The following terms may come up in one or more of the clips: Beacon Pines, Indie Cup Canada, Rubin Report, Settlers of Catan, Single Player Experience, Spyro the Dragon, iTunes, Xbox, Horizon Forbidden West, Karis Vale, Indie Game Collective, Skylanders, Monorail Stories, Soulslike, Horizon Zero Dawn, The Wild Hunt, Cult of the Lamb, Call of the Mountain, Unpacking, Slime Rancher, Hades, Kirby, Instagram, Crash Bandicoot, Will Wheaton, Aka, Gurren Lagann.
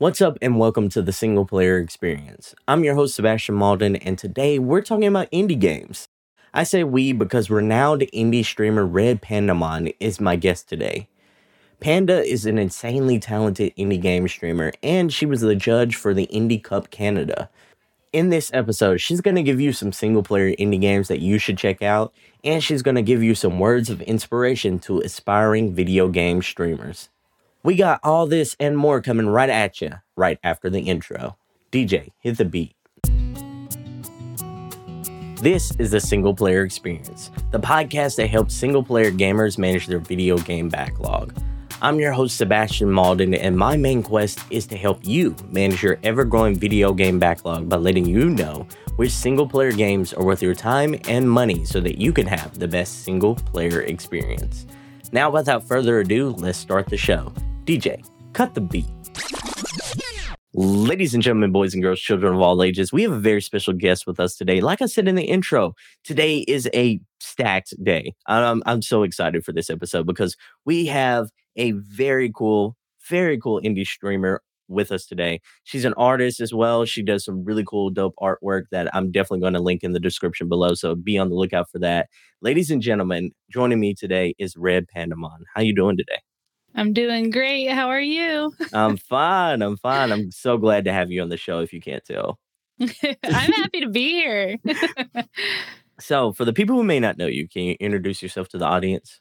What's up and welcome to the Single Player Experience. I'm your host Sebastian Malden and today we're talking about indie games. I say we because renowned indie streamer Redpandamon is my guest today. Panda is an insanely talented indie game streamer and she was the judge for the Indie Cup Canada. In this episode, she's going to give you some single player indie games that you should check out and she's going to give you some words of inspiration to aspiring video game streamers. We got all this and more coming right at you, right after the intro. DJ, hit the beat. This is the Single Player Experience, the podcast that helps single player gamers manage their video game backlog. I'm your host, Sebastian Malden, and my main quest is to help you manage your ever-growing video game backlog by letting you know which single player games are worth your time and money so that you can have the best single player experience. Now, without further ado, let's start the show. DJ, cut the beat. Ladies and gentlemen, boys and girls, children of all ages, we have a very special guest with us today. Like I said in the intro, today is a stacked day. I'm so excited for this episode because we have a very cool indie streamer with us today. She's an artist as well. She does some really cool, dope artwork that I'm definitely going to link in the description below, so be on the lookout for that. Ladies and gentlemen, joining me today is Redpandamon. How you doing today? I'm doing great. How are you? I'm fine. I'm so glad to have you on the show, if you can't tell. I'm happy to be here. So, for the people who may not know you, can you introduce yourself to the audience?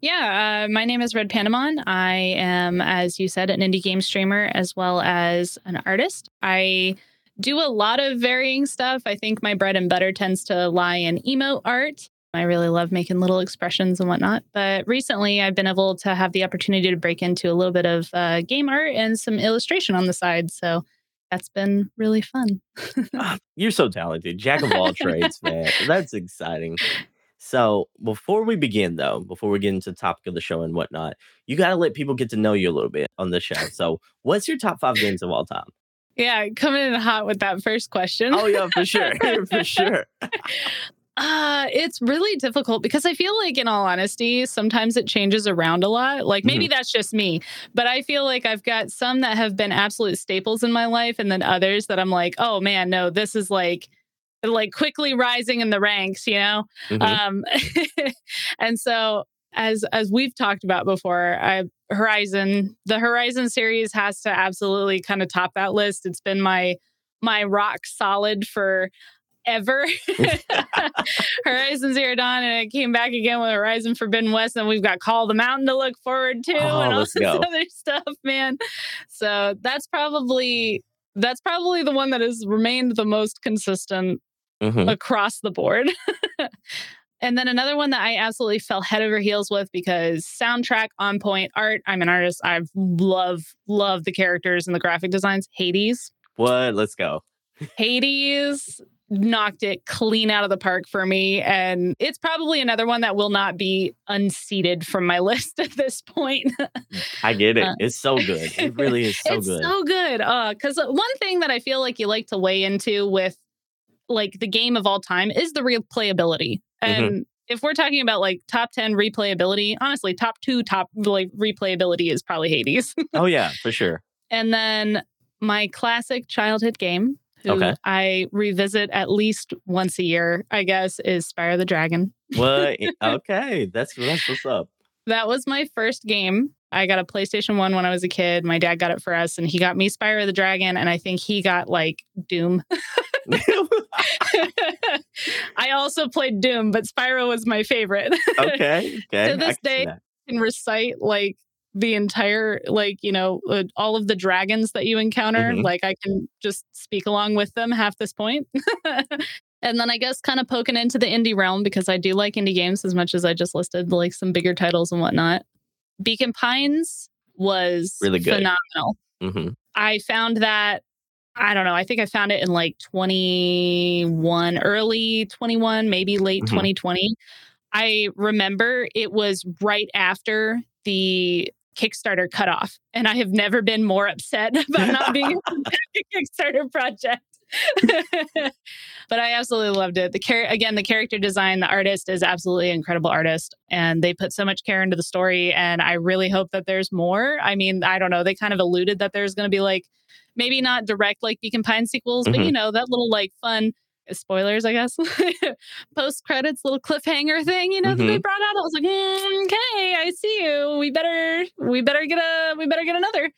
Yeah, my name is Redpandamon. I am, as you said, an indie game streamer as well as an artist. I do a lot of varying stuff. I think my bread and butter tends to lie in emote art. I really love making little expressions and whatnot. But recently, I've been able to have the opportunity to break into a little bit of game art and some illustration on the side. So that's been really fun. You're so talented. Jack of all trades, man. That's exciting. So before we begin, though, before we get into the topic of the show and whatnot, you got to let people get to know you a little bit on the show. So what's your top 5 games of all time? Yeah, coming in hot with that first question. Oh, yeah, for sure. For sure. It's really difficult because I feel like, in all honesty, sometimes it changes around a lot. Like maybe that's just me, but I feel like I've got some that have been absolute staples in my life and then others that I'm like, oh, man, no, this is like quickly rising in the ranks, you know? And so as we've talked about before, the Horizon series has to absolutely kind of top that list. It's been my rock solid for ever. Horizon Zero Dawn, and it came back again with Horizon Forbidden West, and we've got Call of the Mountain to look forward to, and all this other stuff, man. So that's probably the one that has remained the most consistent across the board. And then another one that I absolutely fell head over heels with because soundtrack on point, art. I'm an artist. I love the characters and the graphic designs. Hades. What? Let's go. Hades knocked it clean out of the park for me. And it's probably another one that will not be unseated from my list at this point. I get it. It's so good. It really is so good. It's so good. Because one thing that I feel like you like to weigh into with like the game of all time is the replayability. And if we're talking about like top 10 replayability, honestly, top 2 replayability is probably Hades. Oh, yeah, for sure. And then my classic childhood game, who I revisit at least once a year, I guess, is Spyro the Dragon. What? Okay, that's what's up. That was my first game. I got a PlayStation 1 when I was a kid. My dad got it for us, and he got me Spyro the Dragon, and I think he got, like, Doom. I also played Doom, but Spyro was my favorite. Okay. To this day, I can recite, like, the entire, like, you know, all of the dragons that you encounter, like I can just speak along with them half this point. And then I guess kind of poking into the indie realm because I do like indie games as much as I just listed like some bigger titles and whatnot. Beacon Pines was really good. Phenomenal. I found that, I don't know, I think I found it in like 21, early 21, maybe late 2020. I remember it was right after the Kickstarter cutoff, and I have never been more upset about not being a Kickstarter project. But I absolutely loved it. The character design, the artist is absolutely an incredible artist, and they put so much care into the story, and I really hope that there's more. I mean, I don't know. They kind of alluded that there's going to be like, maybe not direct like Beacon Pines sequels, but you know, that little like fun spoilers, I guess, post credits, little cliffhanger thing, you know, that they brought out. I was like, okay, I see you. We better get another.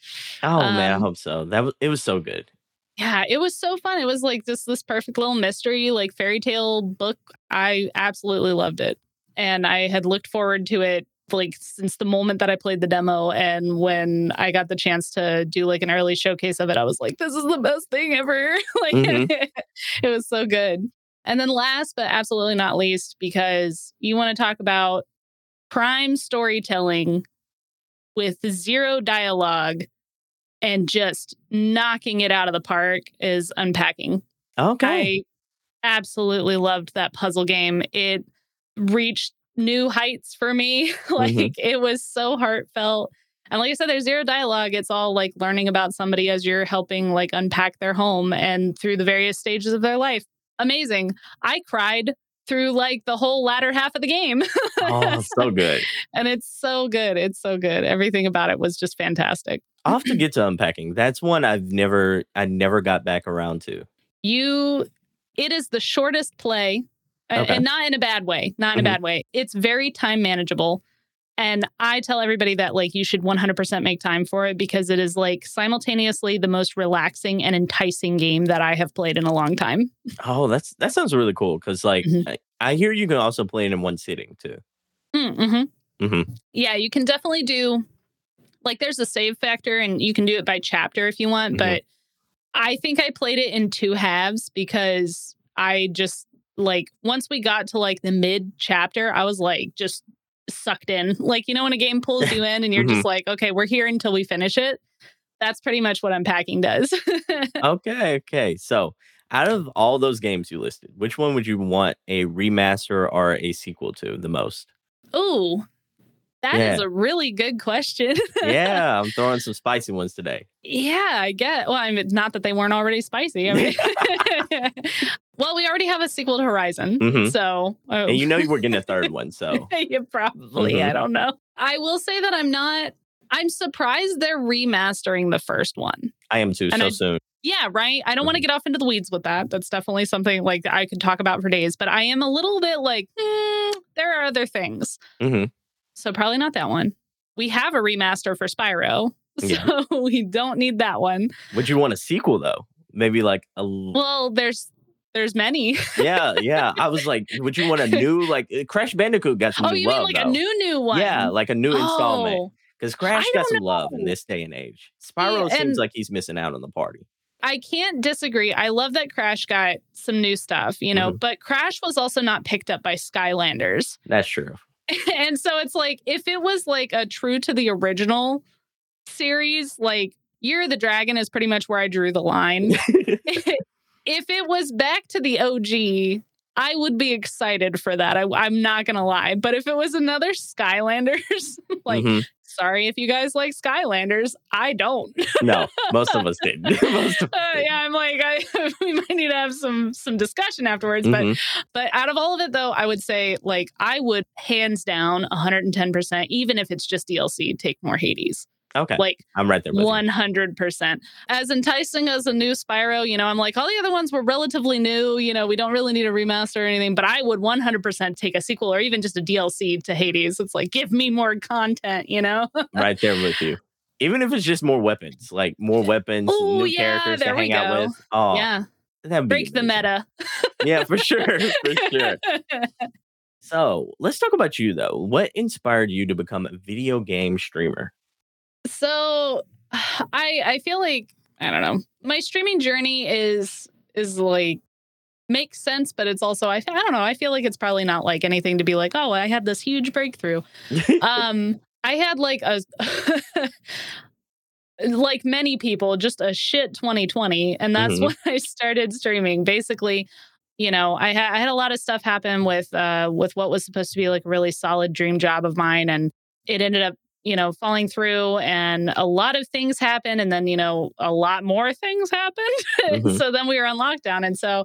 Oh man, I hope so. It was so good. Yeah, it was so fun. It was like just this perfect little mystery, like fairy tale book. I absolutely loved it. And I had looked forward to it like since the moment that I played the demo. And when I got the chance to do like an early showcase of it, I was like, this is the best thing ever. Like it was so good. And then last, but absolutely not least, because you want to talk about prime storytelling with zero dialogue and just knocking it out of the park, is Unpacking. Okay. I absolutely loved that puzzle game. It reached new heights for me. Like it was so heartfelt. And like I said, there's zero dialogue. It's all like learning about somebody as you're helping like unpack their home and through the various stages of their life. Amazing. I cried through like the whole latter half of the game. Oh, so good. And it's so good. It's so good. Everything about it was just fantastic. I'll have to get to Unpacking. That's one I never got back around to. It is the shortest play, and not in a bad way. Not in a bad way. It's very time manageable. And I tell everybody that like you should 100% make time for it, because it is like simultaneously the most relaxing and enticing game that I have played in a long time. Oh, that sounds really cool, because like I hear you can also play it in one sitting too. Yeah, you can definitely do like there's a save factor, and you can do it by chapter if you want. But I think I played it in two halves, because I just like once we got to like the mid chapter, I was like just sucked in. Like, you know, when a game pulls you in and you're just like, okay, we're here until we finish it. That's pretty much what Unpacking does. Okay. So out of all those games you listed, which one would you want a remaster or a sequel to the most? Ooh, that is a really good question. Yeah, I'm throwing some spicy ones today. Yeah, I get. Well, I mean, not that they weren't already spicy. I mean, well, we already have a sequel to Horizon, so and you know we're getting a third one, so yeah, probably. I don't know. I will say that I'm surprised they're remastering the first one. I am too. Soon. Yeah, right. I don't want to get off into the weeds with that. That's definitely something like I could talk about for days. But I am a little bit like there are other things. So probably not that one. We have a remaster for Spyro, so we don't need that one. Would you want a sequel, though? Maybe like a... Well, there's many. Yeah. I was like, would you want a new... like Crash Bandicoot got some new love, though. Oh, you mean like a new one? Yeah, like a new installment. Because Crash got some love in this day and age. Spyro seems like he's missing out on the party. I can't disagree. I love that Crash got some new stuff, you know, but Crash was also not picked up by Skylanders. That's true. And so it's like, if it was like a true to the original series, like Year of the Dragon is pretty much where I drew the line. If it was back to the OG, I would be excited for that. I'm not going to lie. But if it was another Skylanders, like, sorry if you guys like Skylanders, I don't. No, most of us didn't. Yeah, I'm like, we might need to have some discussion afterwards. But out of all of it, though, I would say, like, I would hands down 110%, even if it's just DLC, take more Hades. Okay. Like, I'm right there with 100%. As enticing as a new Spyro, you know, I'm like, all the other ones were relatively new. You know, we don't really need a remaster or anything, but I would 100% take a sequel or even just a DLC to Hades. It's like, give me more content, you know? Right there with you. Even if it's just more weapons, like more weapons, new characters to hang out with. Oh, yeah. Break the meta. Yeah, for sure. For sure. So let's talk about you, though. What inspired you to become a video game streamer? So I feel like, I don't know, my streaming journey is like, makes sense, but it's also, I don't know, I feel like it's probably not like anything to be like, oh, I had this huge breakthrough. I had like a, like many people, just a shit 2020. And that's when I started streaming. Basically, you know, I had a lot of stuff happen with what was supposed to be like a really solid dream job of mine. And it ended up you know, falling through, and a lot of things happened, and then, you know, a lot more things happened. Mm-hmm. So then we were on lockdown. And so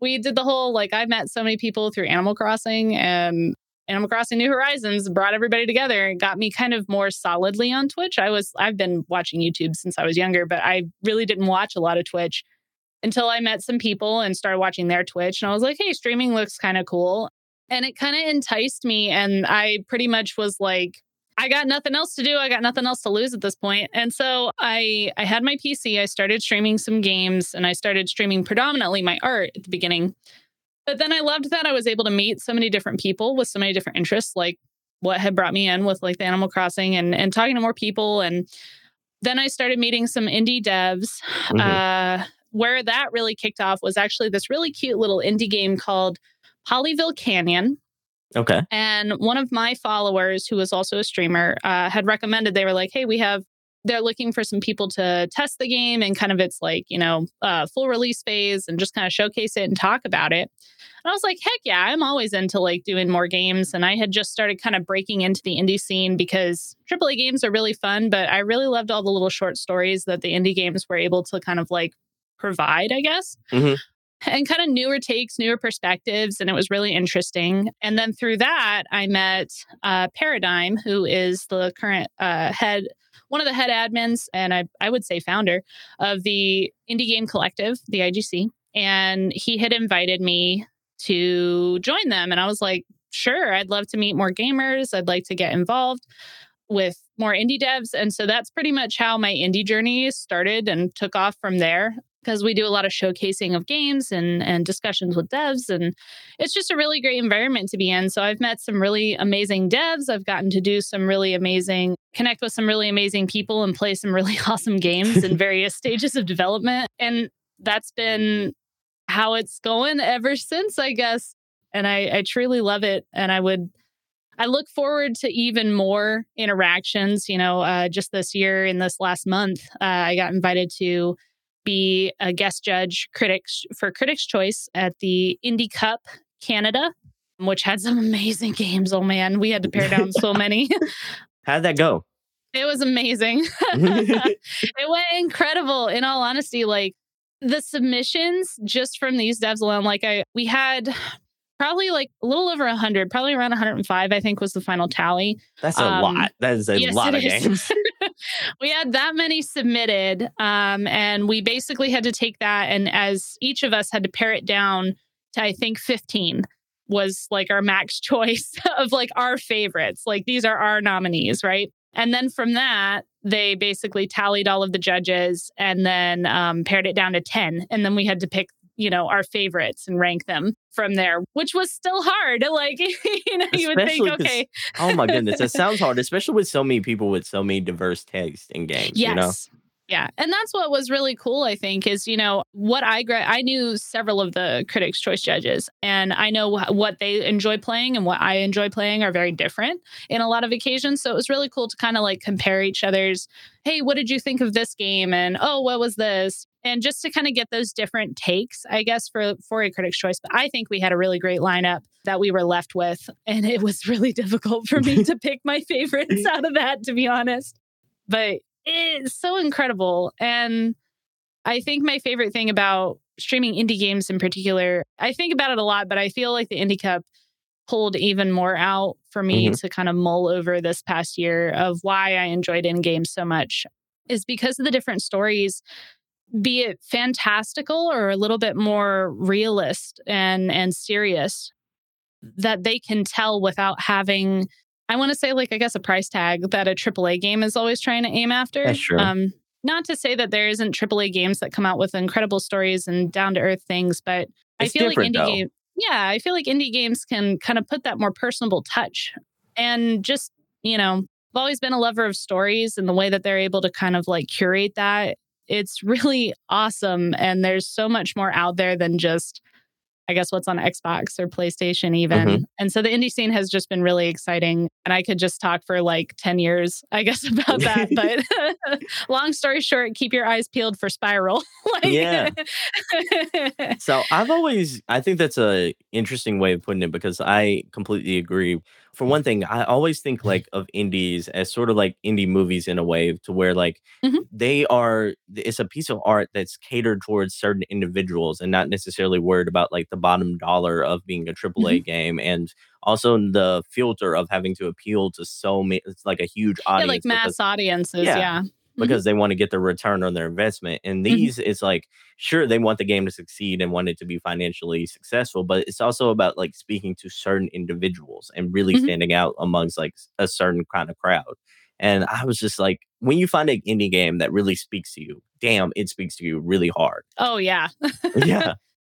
we did the whole, like, I've met so many people through Animal Crossing, and Animal Crossing New Horizons brought everybody together and got me kind of more solidly on Twitch. I've been watching YouTube since I was younger, but I really didn't watch a lot of Twitch until I met some people and started watching their Twitch. And I was like, hey, streaming looks kind of cool. And it kind of enticed me. And I pretty much was like, I got nothing else to do. I got nothing else to lose at this point. And so I had my PC. I started streaming some games, and I started streaming predominantly my art at the beginning. But then I loved that I was able to meet so many different people with so many different interests, like what had brought me in with like the Animal Crossing, and talking to more people. And then I started meeting some indie devs. Mm-hmm. Where that really kicked off was actually this really cute little indie game called Pollyville Canyon. Okay. And one of my followers, who was also a streamer, had recommended, they were like, hey, they're looking for some people to test the game and kind of it's like, you know, full release phase and just kind of showcase it and talk about it. And I was like, heck yeah, I'm always into like doing more games. And I had just started kind of breaking into the indie scene because AAA games are really fun, but I really loved all the little short stories that the indie games were able to kind of like provide, I guess. Mm-hmm. And kind of newer takes, newer perspectives. And it was really interesting. And then through that, I met Paradigm, who is the current one of the head admins, and I would say founder of the Indie Game Collective, the IGC. And he had invited me to join them. And I was like, sure, I'd love to meet more gamers. I'd like to get involved with more indie devs. And so that's pretty much how my indie journey started and took off from there. Because we do a lot of showcasing of games and discussions with devs. And it's just a really great environment to be in. So I've met some really amazing devs. I've gotten to do some really amazing, connect with some really amazing people and play some really awesome games in various stages of development. And that's been how it's going ever since, I guess. And I truly love it. And I look forward to even more interactions. You know, just this year, in this last month, I got invited to be a guest judge for Critics' Choice at the Indie Cup Canada, which had some amazing games. Oh man, we had to pare down so many. How'd that go? It was amazing. It went incredible. In all honesty, like the submissions just from these devs alone, like we had probably like a little over 100, probably around 105, I think was the final tally. That's a lot. That is a lot of games. We had that many submitted, and we basically had to take that, and as each of us had to pare it down to, I think, 15 was like our max choice of like our favorites. Like these are our nominees, right? And then from that, they basically tallied all of the judges and then pared it down to 10. And then we had to pick, you know, our favorites and rank them from there, which was still hard. Like, you know, you would think, okay. Oh my goodness. That sounds hard, especially with so many people with so many diverse tastes in games, yes. You know? Yeah. And that's what was really cool, I think, is, you know, what I knew several of the Critics' Choice judges, and I know what they enjoy playing and what I enjoy playing are very different in a lot of occasions. So it was really cool to kind of like compare each other's, hey, what did you think of this game? And, oh, what was this? And just to kind of get those different takes, I guess, for a Critics' Choice. But I think we had a really great lineup that we were left with. And it was really difficult for me to pick my favorites out of that, to be honest. But it's so incredible. And I think my favorite thing about streaming indie games in particular, I think about it a lot, but I feel like the Indie Cup pulled even more out for me to kind of mull over this past year of why I enjoyed indie games so much, is because of the different stories, be it fantastical or a little bit more realist and serious, that they can tell without having, I want to say, like, I guess a price tag that a AAA game is always trying to aim after. That's true. Not to say that there isn't AAA games that come out with incredible stories and down-to-earth things, but I feel like indie games can kind of put that more personable touch. And just, you know, I've always been a lover of stories, and the way that they're able to kind of like curate that, it's really awesome. And there's so much more out there than just, I guess, what's on Xbox or PlayStation even. Mm-hmm. And so the indie scene has just been really exciting. And I could just talk for like 10 years, I guess, about that. But long story short, keep your eyes peeled for Spiral. Yeah. So I think that's an interesting way of putting it, because I completely agree for one thing, I always think like of indies as sort of like indie movies in a way, to where like they are, it's a piece of art that's catered towards certain individuals and not necessarily worried about like the bottom dollar of being a AAA game, and also the filter of having to appeal to so many, it's like a huge audience. Yeah, like mass audiences, because they want to get the return on their investment. And these, it's like, sure, they want the game to succeed and want it to be financially successful, but it's also about like speaking to certain individuals and really standing out amongst like a certain kind of crowd. And I was just like, when you find an indie game that really speaks to you, damn, it speaks to you really hard. Oh, yeah.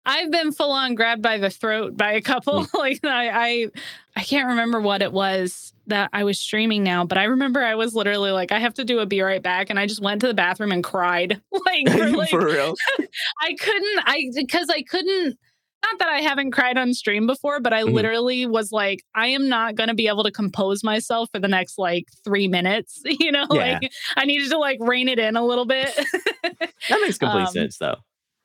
I've been full on grabbed by the throat by a couple. Like I can't remember what it was that I was streaming now, but I remember I was literally like, I have to do a Be Right Back. And I just went to the bathroom and cried. Like, for real? I couldn't, not that I haven't cried on stream before, but I literally was like, I am not going to be able to compose myself for the next like 3 minutes. You know, like I needed to like rein it in a little bit. That makes complete sense though.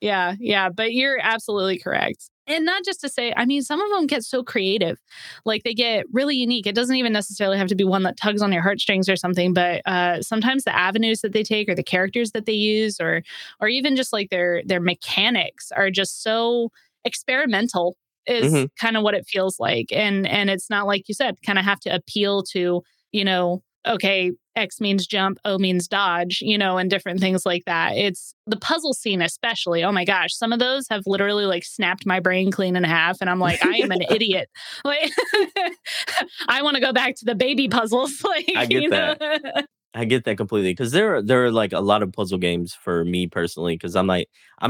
Yeah, yeah, but you're absolutely correct. And not just to say, I mean, some of them get so creative. Like they get really unique. It doesn't even necessarily have to be one that tugs on your heartstrings or something, but sometimes the avenues that they take or the characters that they use or even just like their mechanics are just so experimental is kind of what it feels like. And it's not, like you said, kind of have to appeal to, you know, okay, X means jump, O means dodge, you know, and different things like that. It's the puzzle scene, especially. Oh my gosh, some of those have literally like snapped my brain clean in half. And I'm like, I am an idiot. Like, I want to go back to the baby puzzles. Like, I get that. I get that completely, because there are like a lot of puzzle games for me personally, because I'm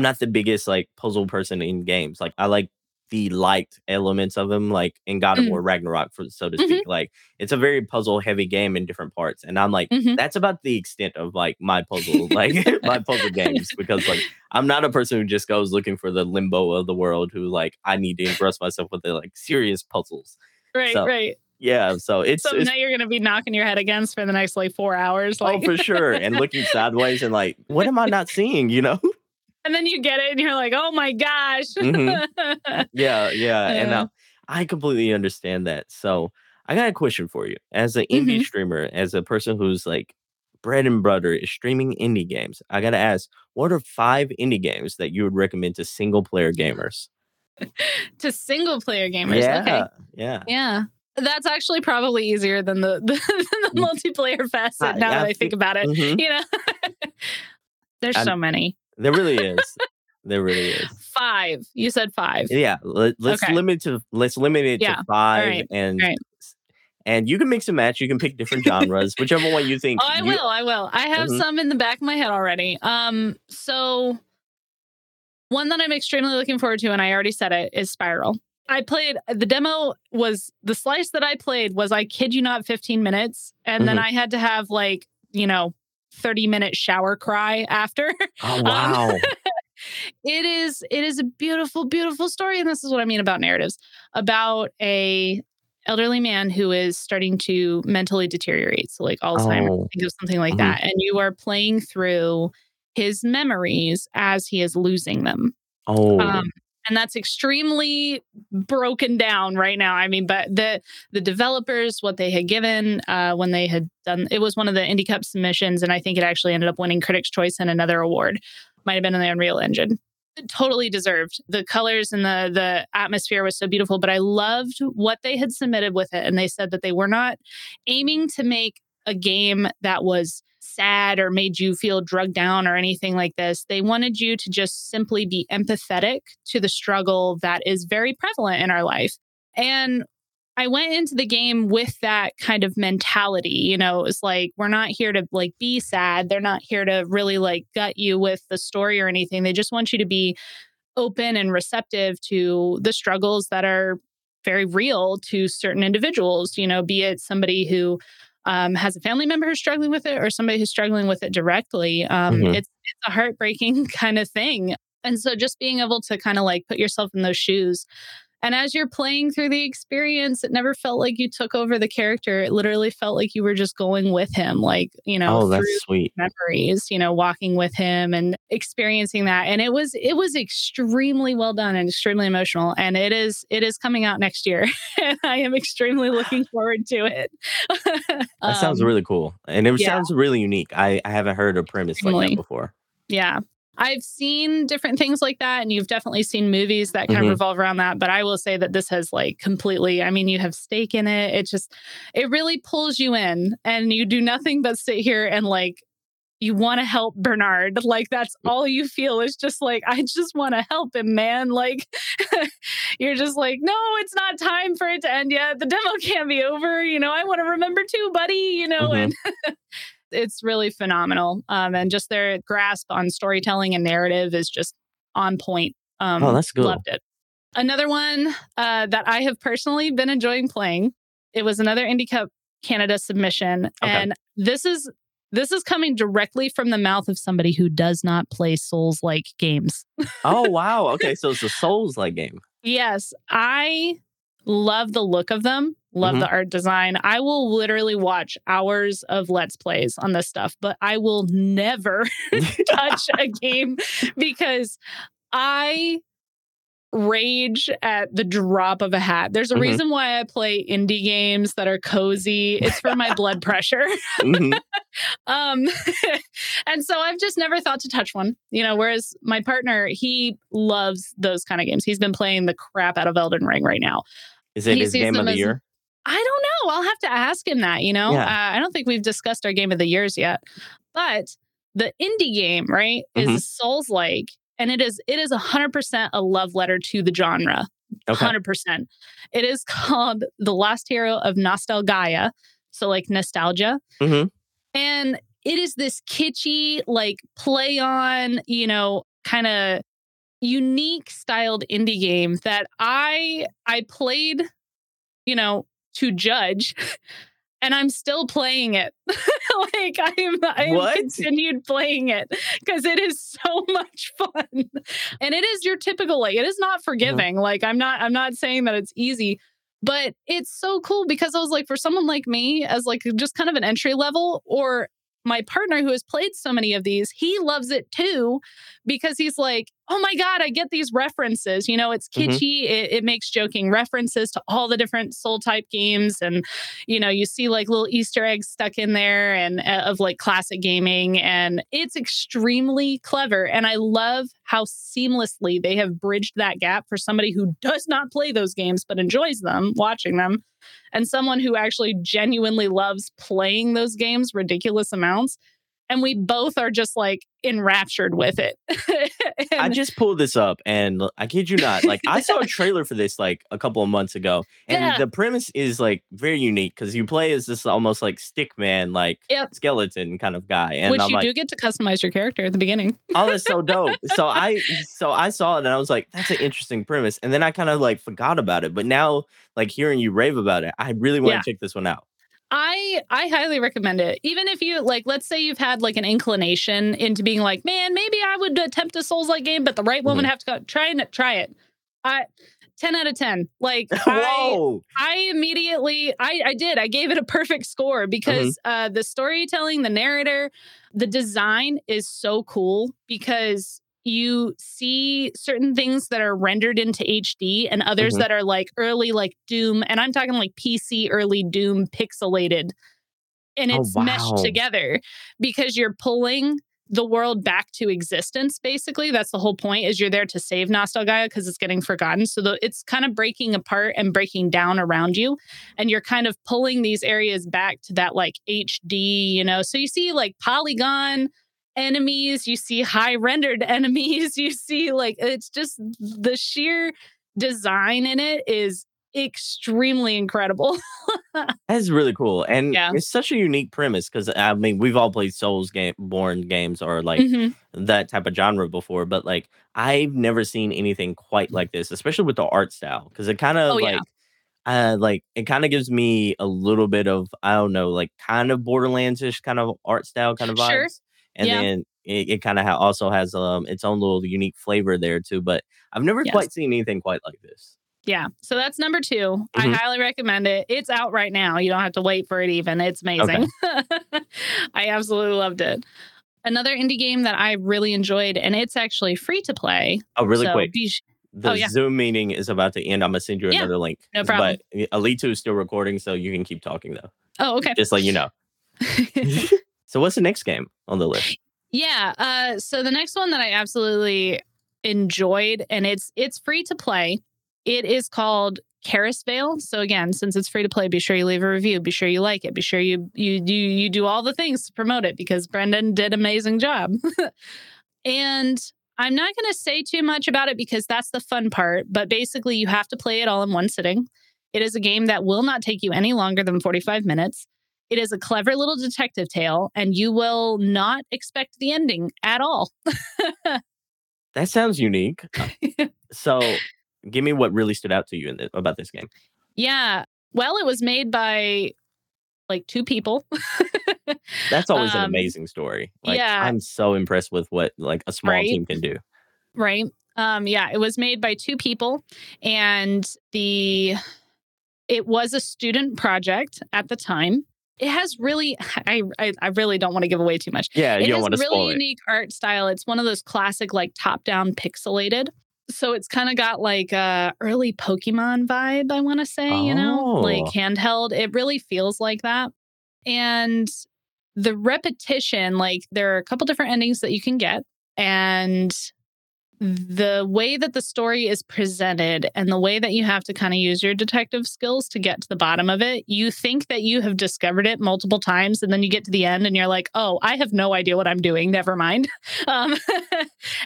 not the biggest like puzzle person in games. Like I like the liked elements of them, like in God of War Ragnarok, for so to speak. Like it's a very puzzle heavy game in different parts, and I'm like that's about the extent of like my puzzle my puzzle games, because like I'm not a person who just goes looking for the limbo of the world, who like I need to impress myself with the like serious puzzles. Right Yeah, so it's... So now you're going to be knocking your head against for the next like 4 hours. Like. Oh, for sure. And looking sideways and like, what am I not seeing, you know? And then you get it and you're like, oh my gosh. Yeah. And I completely understand that. So I got a question for you. As an indie streamer, as a person who's like bread and butter is streaming indie games, I got to ask, what are 5 indie games that you would recommend to single player gamers? To single player gamers? Yeah, okay. Yeah. That's actually probably easier than the multiplayer facet, now that I think about it. You know, there's so many. There really is. There really is. 5. You said 5. Yeah. Let's limit it to 5. Right. And you can mix and match. You can pick different genres, whichever one you think. Oh, I will. I have some in the back of my head already. So one that I'm extremely looking forward to, and I already said it, is Spiral. I played the demo. Was the slice that I played was, I kid you not, 15 minutes. And then I had to have like, you know, 30-minute shower cry after. Oh, wow. It is a beautiful, beautiful story. And this is what I mean about narratives, about a elderly man who is starting to mentally deteriorate. So like Alzheimer's, I think, of something like that. And you are playing through his memories as he is losing them. Oh, and that's extremely broken down right now. I mean, but the developers, what they had given when they had done, it was one of the Indie Cup submissions, and I think it actually ended up winning Critics' Choice and another award. Might have been on the Unreal Engine. It totally deserved. The colors and the atmosphere was so beautiful, but I loved what they had submitted with it. And they said that they were not aiming to make a game that was sad or made you feel drugged down or anything like this. They wanted you to just simply be empathetic to the struggle that is very prevalent in our life. And I went into the game with that kind of mentality. You know, it was like, we're not here to like be sad. They're not here to really like gut you with the story or anything. They just want you to be open and receptive to the struggles that are very real to certain individuals, you know, be it somebody who has a family member who's struggling with it, or somebody who's struggling with it directly. It's a heartbreaking kind of thing. And so just being able to kind of like put yourself in those shoes And as you're playing through the experience, it never felt like you took over the character. It literally felt like you were just going with him, like, you know, through sweet memories, you know, walking with him and experiencing that. And it was extremely well done and extremely emotional. And it is coming out next year. And I am extremely looking forward to it. That sounds really cool. And it sounds really unique. I haven't heard a premise like that before. Yeah. I've seen different things like that, and you've definitely seen movies that kind of revolve around that. But I will say that this has like completely, I mean, you have stake in it. It really pulls you in, and you do nothing but sit here and like, you want to help Bernard. Like, that's all you feel is just like, I just want to help him, man. Like, you're just like, no, it's not time for it to end yet. The demo can't be over. You know, I want to remember too, buddy, you know, and it's really phenomenal. And just their grasp on storytelling and narrative is just on point. That's good. Loved it. Another one that I have personally been enjoying playing. It was another Indie Cup Canada submission. Okay. And this is coming directly from the mouth of somebody who does not play Souls-like games. Oh, wow. Okay. So it's a Souls-like game. Yes. I love the look of them. Love the art design. I will literally watch hours of Let's Plays on this stuff, but I will never touch a game because I rage at the drop of a hat. There's a reason why I play indie games that are cozy. It's for my blood pressure. And so I've just never thought to touch one, you know, whereas my partner, he loves those kind of games. He's been playing the crap out of Elden Ring right now. Is it his game of the year? I don't know. I'll have to ask him that, you know? Yeah. I don't think we've discussed our game of the years yet. But the indie game, right, is Souls-like. And it is 100% a love letter to the genre. Okay. 100%. It is called The Last Hero of Nostalgaia. So like nostalgia. And it is this kitschy, like play on, you know, kind of unique styled indie game that I played, you know, to judge, and I'm still playing it. Like I continued playing it because it is so much fun. And it is your typical, like, it is not forgiving. Yeah. Like I'm not saying that it's easy, but it's so cool because I was like, for someone like me as like just kind of an entry level, or my partner who has played so many of these, he loves it too, because he's like, oh my God, I get these references. You know, it's kitschy. It makes joking references to all the different soul type games. And, you know, you see like little Easter eggs stuck in there and of like classic gaming, and it's extremely clever. And I love how seamlessly they have bridged that gap for somebody who does not play those games, but enjoys them, watching them. And someone who actually genuinely loves playing those games ridiculous amounts. And we both are just like enraptured with it. I just pulled this up, and I kid you not, like I saw a trailer for this like a couple of months ago. And the premise is like very unique because you play as this almost like stick man, like skeleton kind of guy. And which I'm, you like, do get to customize your character at the beginning. Oh, that's so dope. So I saw it and I was like, that's an interesting premise. And then I kind of like forgot about it. But now like hearing you rave about it, I really want to check this one out. I highly recommend it. Even if you like, let's say you've had like an inclination into being like, man, maybe I would attempt a Souls-like game, but the right one would have to go, try it. 10 out of 10. Like, I immediately did. I gave it a perfect score because the storytelling, the narrator, the design is so cool because you see certain things that are rendered into HD and others that are like early, like Doom. And I'm talking like PC early Doom pixelated. And it's meshed together because you're pulling the world back to existence. Basically, that's the whole point, is you're there to save Nostalgaia because it's getting forgotten. So it's kind of breaking apart and breaking down around you. And you're kind of pulling these areas back to that like HD, you know, so you see like polygon enemies, you see high rendered enemies, you see like, it's just the sheer design in it is extremely incredible. That's really cool. And it's such a unique premise because I mean, we've all played Soulsborne games or like that type of genre before, but like I've never seen anything quite like this, especially with the art style, because it kind of like it kind of gives me a little bit of, I don't know, like kind of Borderlands-ish kind of art style kind of vibes. Sure. And then it kind of also has its own little unique flavor there, too. But I've never quite seen anything quite like this. Yeah. So that's number 2. Mm-hmm. I highly recommend it. It's out right now. You don't have to wait for it even. It's amazing. Okay. I absolutely loved it. Another indie game that I really enjoyed, and it's actually free to play. Oh, really so quick. Zoom meeting is about to end. I'm going to send you another link. No problem. But Alitu is still recording, so you can keep talking, though. Oh, okay. Just let you know. So what's the next game on the list? Yeah. So the next one that I absolutely enjoyed, and it's free to play. It is called Karis Vale. So again, since it's free to play, be sure you leave a review. Be sure you like it. Be sure you do all the things to promote it because Brendan did an amazing job. And I'm not going to say too much about it because that's the fun part. But basically, you have to play it all in one sitting. It is a game that will not take you any longer than 45 minutes. It is a clever little detective tale, and you will not expect the ending at all. That sounds unique. So... give me what really stood out to you about this game. Yeah. Well, it was made by like 2 people. That's always an amazing story. Like, yeah. I'm so impressed with what like a small team can do. Right. Yeah. It was made by 2 people and it was a student project at the time. It has really, I really don't want to give away too much. Yeah. You don't want to spoil it. It has really unique art style. It's one of those classic like top-down pixelated. So it's kind of got like a early Pokemon vibe, I want to say, you know, like handheld. It really feels like that. And the repetition, like there are a couple different endings that you can get. And the way that the story is presented and the way that you have to kind of use your detective skills to get to the bottom of it, you think that you have discovered it multiple times. And then you get to the end and you're like, oh, I have no idea what I'm doing. Never mind.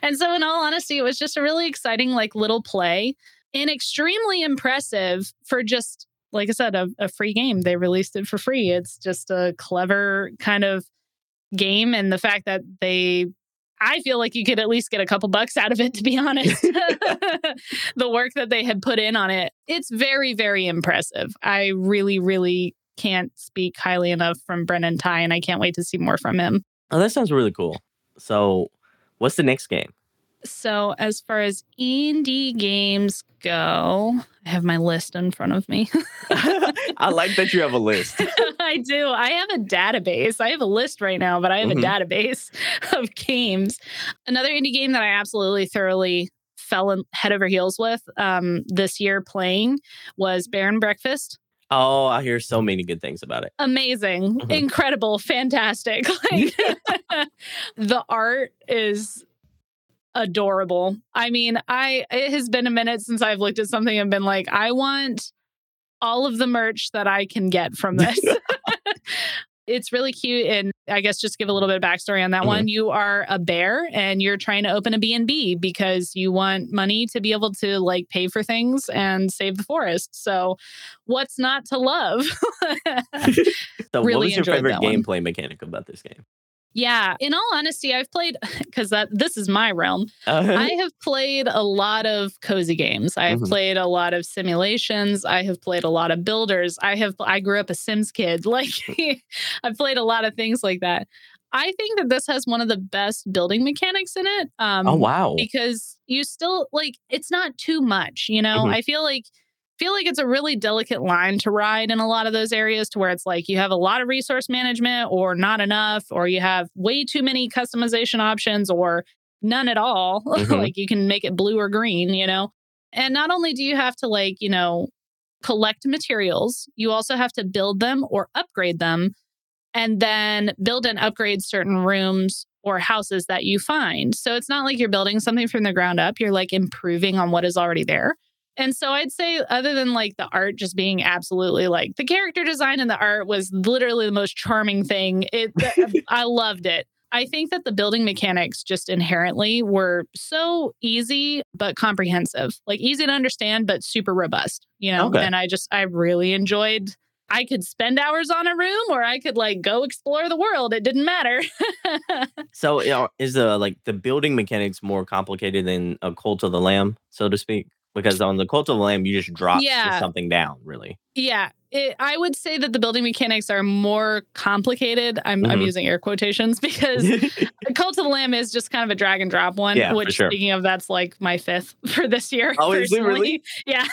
And so in all honesty, it was just a really exciting, like little play and extremely impressive for just, like I said, a free game. They released it for free. It's just a clever kind of game. And the fact that I feel like you could at least get a couple bucks out of it, to be honest. The work that they had put in on it. It's very, very impressive. I really, really can't speak highly enough from Brendan Ty, and I can't wait to see more from him. Oh, that sounds really cool. So what's the next game? So as far as indie games go, I have my list in front of me. I like that you have a list. I do. I have a database. I have a list right now, but I have a database of games. Another indie game that I absolutely thoroughly fell head over heels with this year playing was Bear and Breakfast. Oh, I hear so many good things about it. Amazing. Incredible. Fantastic. Like, the art is... adorable. I mean, it has been a minute since I've looked at something and been like, I want all of the merch that I can get from this. It's really cute. And I guess just give a little bit of backstory on that one. You are a bear and you're trying to open a B&B because you want money to be able to like pay for things and save the forest. So what's not to love? So really, what was your favorite gameplay mechanic about this game? Yeah. In all honesty, I've played, because this is my realm. I have played a lot of cozy games. I have played a lot of simulations. I have played a lot of builders. I grew up a Sims kid. Like, I've played a lot of things like that. I think that this has one of the best building mechanics in it. Oh, wow. Because you still, like, it's not too much, you know? I feel like it's a really delicate line to ride in a lot of those areas to where it's like you have a lot of resource management or not enough, or you have way too many customization options or none at all. Like you can make it blue or green, you know? And not only do you have to like, you know, collect materials, you also have to build them or upgrade them and then build and upgrade certain rooms or houses that you find. So it's not like you're building something from the ground up. You're like improving on what is already there. And so I'd say other than like the art just being absolutely like the character design and the art was literally the most charming thing. I loved it. I think that the building mechanics just inherently were so easy, but comprehensive, like easy to understand, but super robust, you know, and I really enjoyed. I could spend hours on a room or I could like go explore the world. It didn't matter. So is the building mechanics more complicated than a Cult of the Lamb, so to speak? Because on the Cult of the Lamb, you just drop something down, really. Yeah, I would say that the building mechanics are more complicated. I'm using air quotations because Cult of the Lamb is just kind of a drag and drop one, yeah, which sure. Speaking of, that's like my fifth for this year. Oh, is it really? Yeah.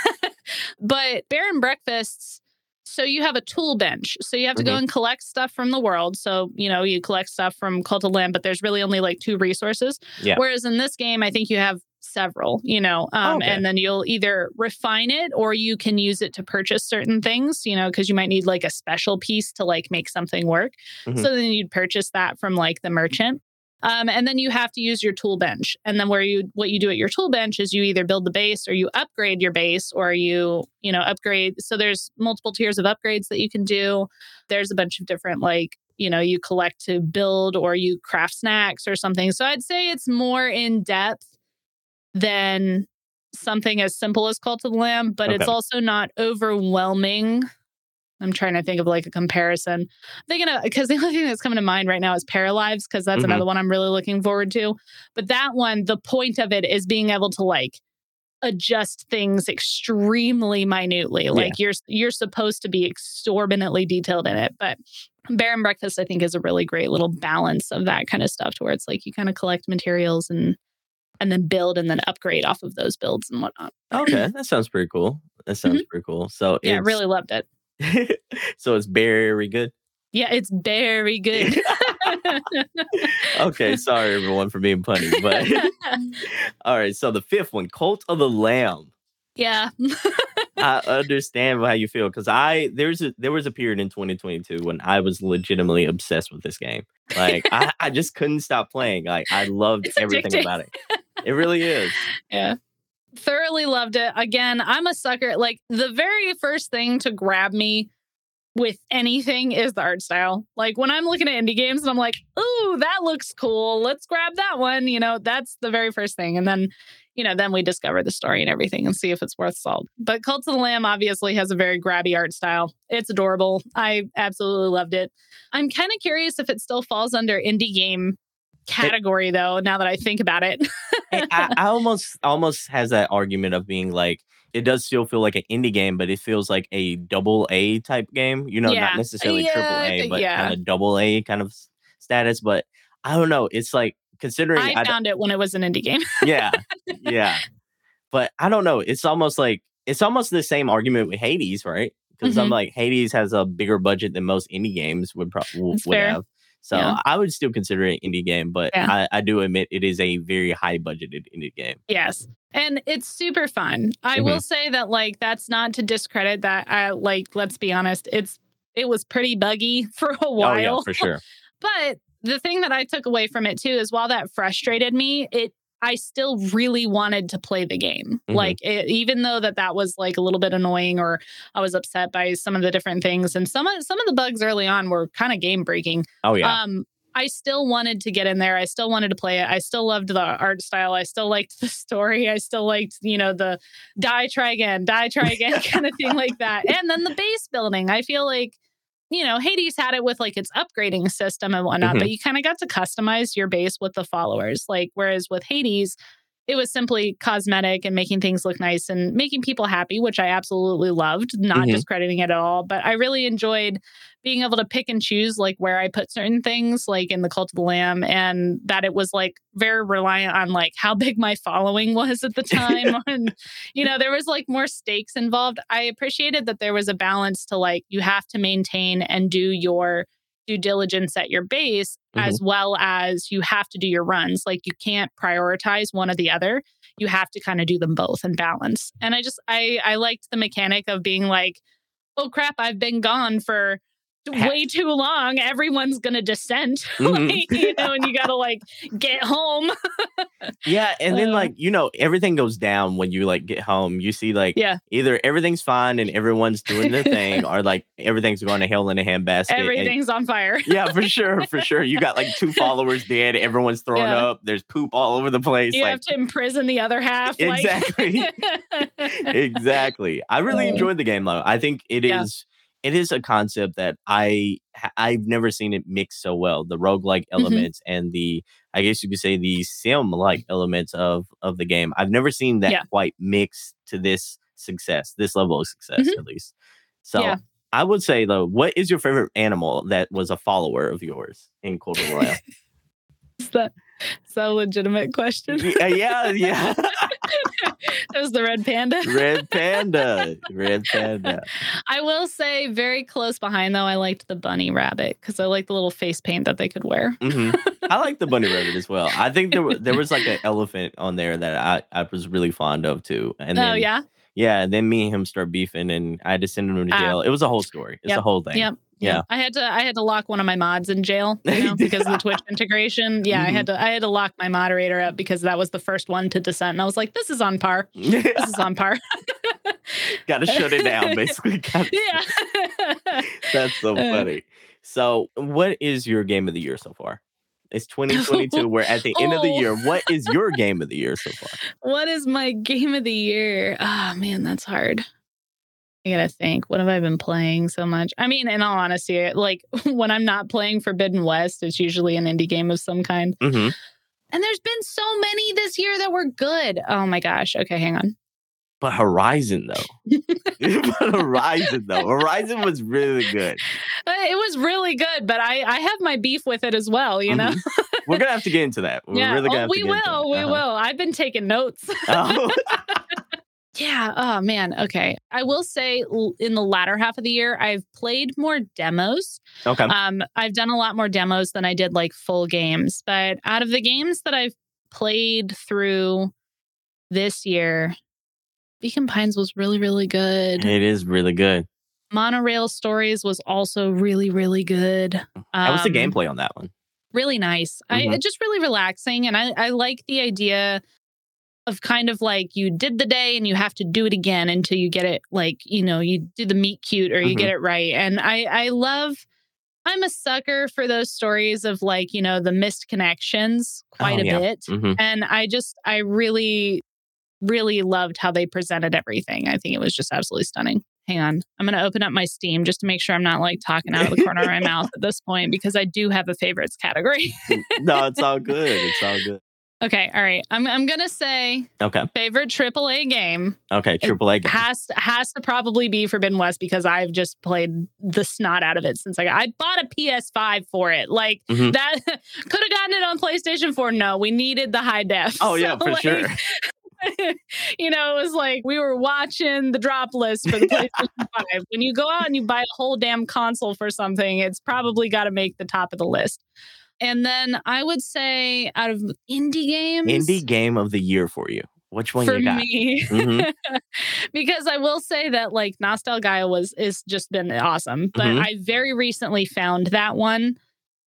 But Bear and Breakfast, so you have a tool bench. So you have to go and collect stuff from the world. So, you know, you collect stuff from Cult of the Lamb, but there's really only like 2 resources. Yeah. Whereas in this game, I think you have several, you know, and then you'll either refine it or you can use it to purchase certain things, you know, because you might need like a special piece to like make something work. Mm-hmm. So then you'd purchase that from like the merchant. And then you have to use your tool bench. And then what you do at your tool bench is you either build the base or you upgrade your base or you know, upgrade. So there's multiple tiers of upgrades that you can do. There's a bunch of different like, you know, you collect to build or you craft snacks or something. So I'd say it's more in depth than something as simple as Cult of the Lamb, but it's also not overwhelming. I'm trying to think of like a comparison. I'm thinking of, because the only thing that's coming to mind right now is Paralives, because that's another one I'm really looking forward to. But that one, the point of it is being able to like adjust things extremely minutely. Like you're supposed to be exorbitantly detailed in it. But Bear and Breakfast, I think, is a really great little balance of that kind of stuff, to where it's like you kind of collect materials and then build and then upgrade off of those builds and whatnot. Okay, that sounds pretty cool. So yeah, I really loved it. So it's very good. Yeah, it's very good. Okay, sorry everyone for being punny, but all right. So the fifth one, Cult of the Lamb. Yeah. I understand how you feel, because there was a period in 2022 when I was legitimately obsessed with this game. Like I just couldn't stop playing. Like I loved everything about it. It really is. Yeah. Thoroughly loved it. Again, I'm a sucker. Like the very first thing to grab me with anything is the art style. Like when I'm looking at indie games and I'm like, ooh, that looks cool. Let's grab that one. You know, that's the very first thing. And then, you know, then we discover the story and everything and see if it's worth salt. But Cult of the Lamb obviously has a very grabby art style. It's adorable. I absolutely loved it. I'm kind of curious if it still falls under indie game category, though, now that I think about it. I almost has that argument of being like, it does still feel like an indie game, but it feels like a AA type game. You know, not necessarily AAA, but kind of AA kind of status. But I don't know. It's like, considering I found it when it was an indie game. Yeah. But I don't know. It's almost like, it's almost the same argument with Hades, right? Because I'm like, Hades has a bigger budget than most indie games would have. So I would still consider it an indie game, but I do admit it is a very high budgeted indie game. Yes. And it's super fun. I will say that, like, that's not to discredit that. Let's be honest. It was pretty buggy for a while. Oh, yeah, for sure. But the thing that I took away from it, too, is while that frustrated me, I still really wanted to play the game. Like, even though that was like a little bit annoying, or I was upset by some of the different things, and some of the bugs early on were kind of game breaking. Oh, yeah. I still wanted to get in there. I still wanted to play it. I still loved the art style. I still liked the story. I still liked, you know, the die, try again kind of thing like that. And then the base building. I feel like, you know, Hades had it with like its upgrading system and whatnot, but you kind of got to customize your base with the followers. Like, whereas with Hades, it was simply cosmetic and making things look nice and making people happy, which I absolutely loved, not discrediting it at all. But I really enjoyed being able to pick and choose like where I put certain things, like in the Cult of the Lamb, and that it was like very reliant on like how big my following was at the time. And, you know, there was like more stakes involved. I appreciated that there was a balance to like, you have to maintain and do your due diligence at your base, as well as you have to do your runs. Like, you can't prioritize one or the other. You have to kind of do them both and balance. And I just, I liked the mechanic of being like, oh crap, I've been gone for way too long. Everyone's going to dissent, like, you know, and you got to like get home. Yeah. And then like, you know, everything goes down when you like get home. You see like either everything's fine and everyone's doing their thing, or like everything's going to hell in a handbasket. Everything's on fire. Yeah, for sure. For sure. You got like 2 followers dead. Everyone's throwing up. There's poop all over the place. You like, have to imprison the other half. Exactly. Exactly. I really enjoyed the game though. I think it is... It is a concept that I've never seen it mixed so well. The roguelike elements and the, I guess you could say, the sim-like elements of the game. I've never seen that quite mixed to this level of success, at least. So I would say, though, what is your favorite animal that was a follower of yours in Cult of the Lamb? Is that a legitimate question? Yeah. That was the red panda. Red panda. I will say very close behind, though, I liked the bunny rabbit because I liked the little face paint that they could wear. Mm-hmm. I liked the bunny rabbit as well. I think there was like an elephant on there that I was really fond of, too. And then, yeah, and then me and him start beefing, and I had to send him to jail. It was a whole story. It's a whole thing. Yep. Yeah, I had to lock one of my mods in jail, because of the Twitch integration. Yeah, mm-hmm. I had to lock my moderator up because that was the first one to dissent, and I was like, "This is on par. This is on par." Got to shut it down, basically. That's so funny. So, what is your game of the year so far? It's 2022. We're at the end of the year. What is your game of the year so far? What is my game of the year? Oh man, that's hard. I gotta think, what have I been playing so much? I mean, in all honesty, like when I'm not playing Forbidden West, it's usually an indie game of some kind. Mm-hmm. And there's been so many this year that were good. Oh my gosh. Okay, hang on. But Horizon, though. Horizon was really good. It was really good, but I have my beef with it as well, you know? Mm-hmm. We're going to have to get into that. We will. I've been taking notes. Yeah. Oh, man. Okay. I will say in the latter half of the year, I've played more demos. Okay. I've done a lot more demos than I did like full games. But out of the games that I've played through this year, Beacon Pines was really, really good. It is really good. Monorail Stories was also really, really good. How was the gameplay on that one? Really nice. Mm-hmm. Just really relaxing. And I like the idea of kind of like you did the day and you have to do it again until you get it, like, you know, you do the meet cute or you get it right. And I'm a sucker for those stories of like, you know, the missed connections quite a bit. Mm-hmm. And I really, really loved how they presented everything. I think it was just absolutely stunning. Hang on. I'm going to open up my Steam just to make sure I'm not like talking out of the corner of my mouth at this point, because I do have a favorites category. No, it's all good. It's all good. Okay, all right. I'm gonna say favorite AAA game. Okay, AAA game has to probably be Forbidden West, because I've just played the snot out of it since I bought a PS5 for it. Like that could have gotten it on PlayStation 4. No, we needed the high def. Oh yeah, so, for sure. You know, it was like we were watching the drop list for the PlayStation 5. When you go out and you buy a whole damn console for something, it's probably got to make the top of the list. And then I would say out of indie games... Indie game of the year for you. Which one you got? For me. Mm-hmm. Because I will say that like Nostalgaia is just been awesome. But I very recently found that one.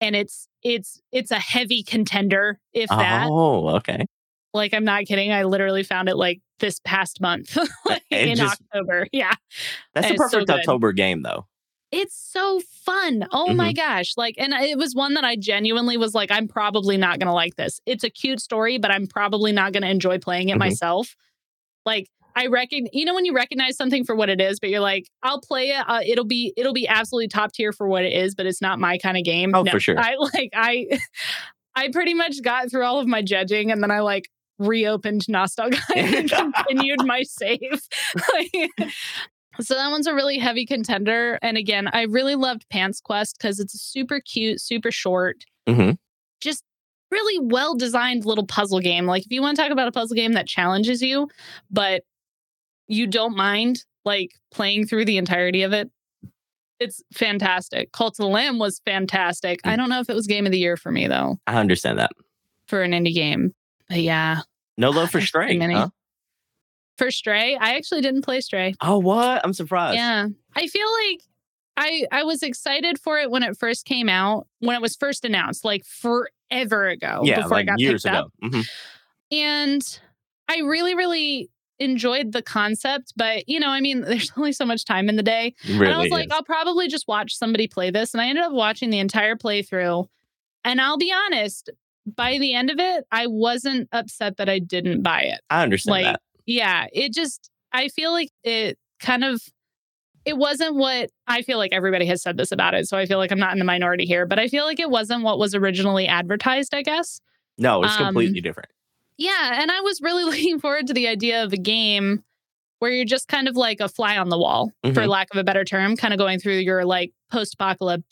And it's a heavy contender, if that. Oh, okay. Like, I'm not kidding. I literally found it like this past month. Like, October. Yeah. That's a perfect October game, though. It's so fun. Oh my gosh. Like, and it was one that I genuinely was like, I'm probably not going to like this. It's a cute story, but I'm probably not going to enjoy playing it myself. Like, I you know, when you recognize something for what it is, but you're like, I'll play it. It'll be absolutely top tier for what it is, but it's not my kind of game. Oh, no, for sure. I pretty much got through all of my judging, and then I like reopened Nostalgaia and continued my save. So that one's a really heavy contender. And again, I really loved Pants Quest because it's a super cute, super short, just really well-designed little puzzle game. Like, if you want to talk about a puzzle game that challenges you, but you don't mind like playing through the entirety of it, it's fantastic. Cult of the Lamb was fantastic. I don't know if it was game of the year for me, though. I understand that. For an indie game. But yeah. No love for Stray, huh? For Stray, I actually didn't play Stray. Oh, what? I'm surprised. Yeah. I feel like I was excited for it when it first came out, when it was first announced, like forever ago. Yeah, before like I got years picked ago. Up. Mm-hmm. And I really, really enjoyed the concept. But, you know, I mean, there's only so much time in the day. Really, and I was like, I'll probably just watch somebody play this. And I ended up watching the entire playthrough. And I'll be honest, by the end of it, I wasn't upset that I didn't buy it. I understand that. Yeah, I feel like it wasn't what I feel like everybody has said this about it. So I feel like I'm not in the minority here, but I feel like it wasn't what was originally advertised, I guess. No, it's completely different. Yeah. And I was really looking forward to the idea of a game where you're just kind of like a fly on the wall, for lack of a better term, kind of going through your like post-apocalyptic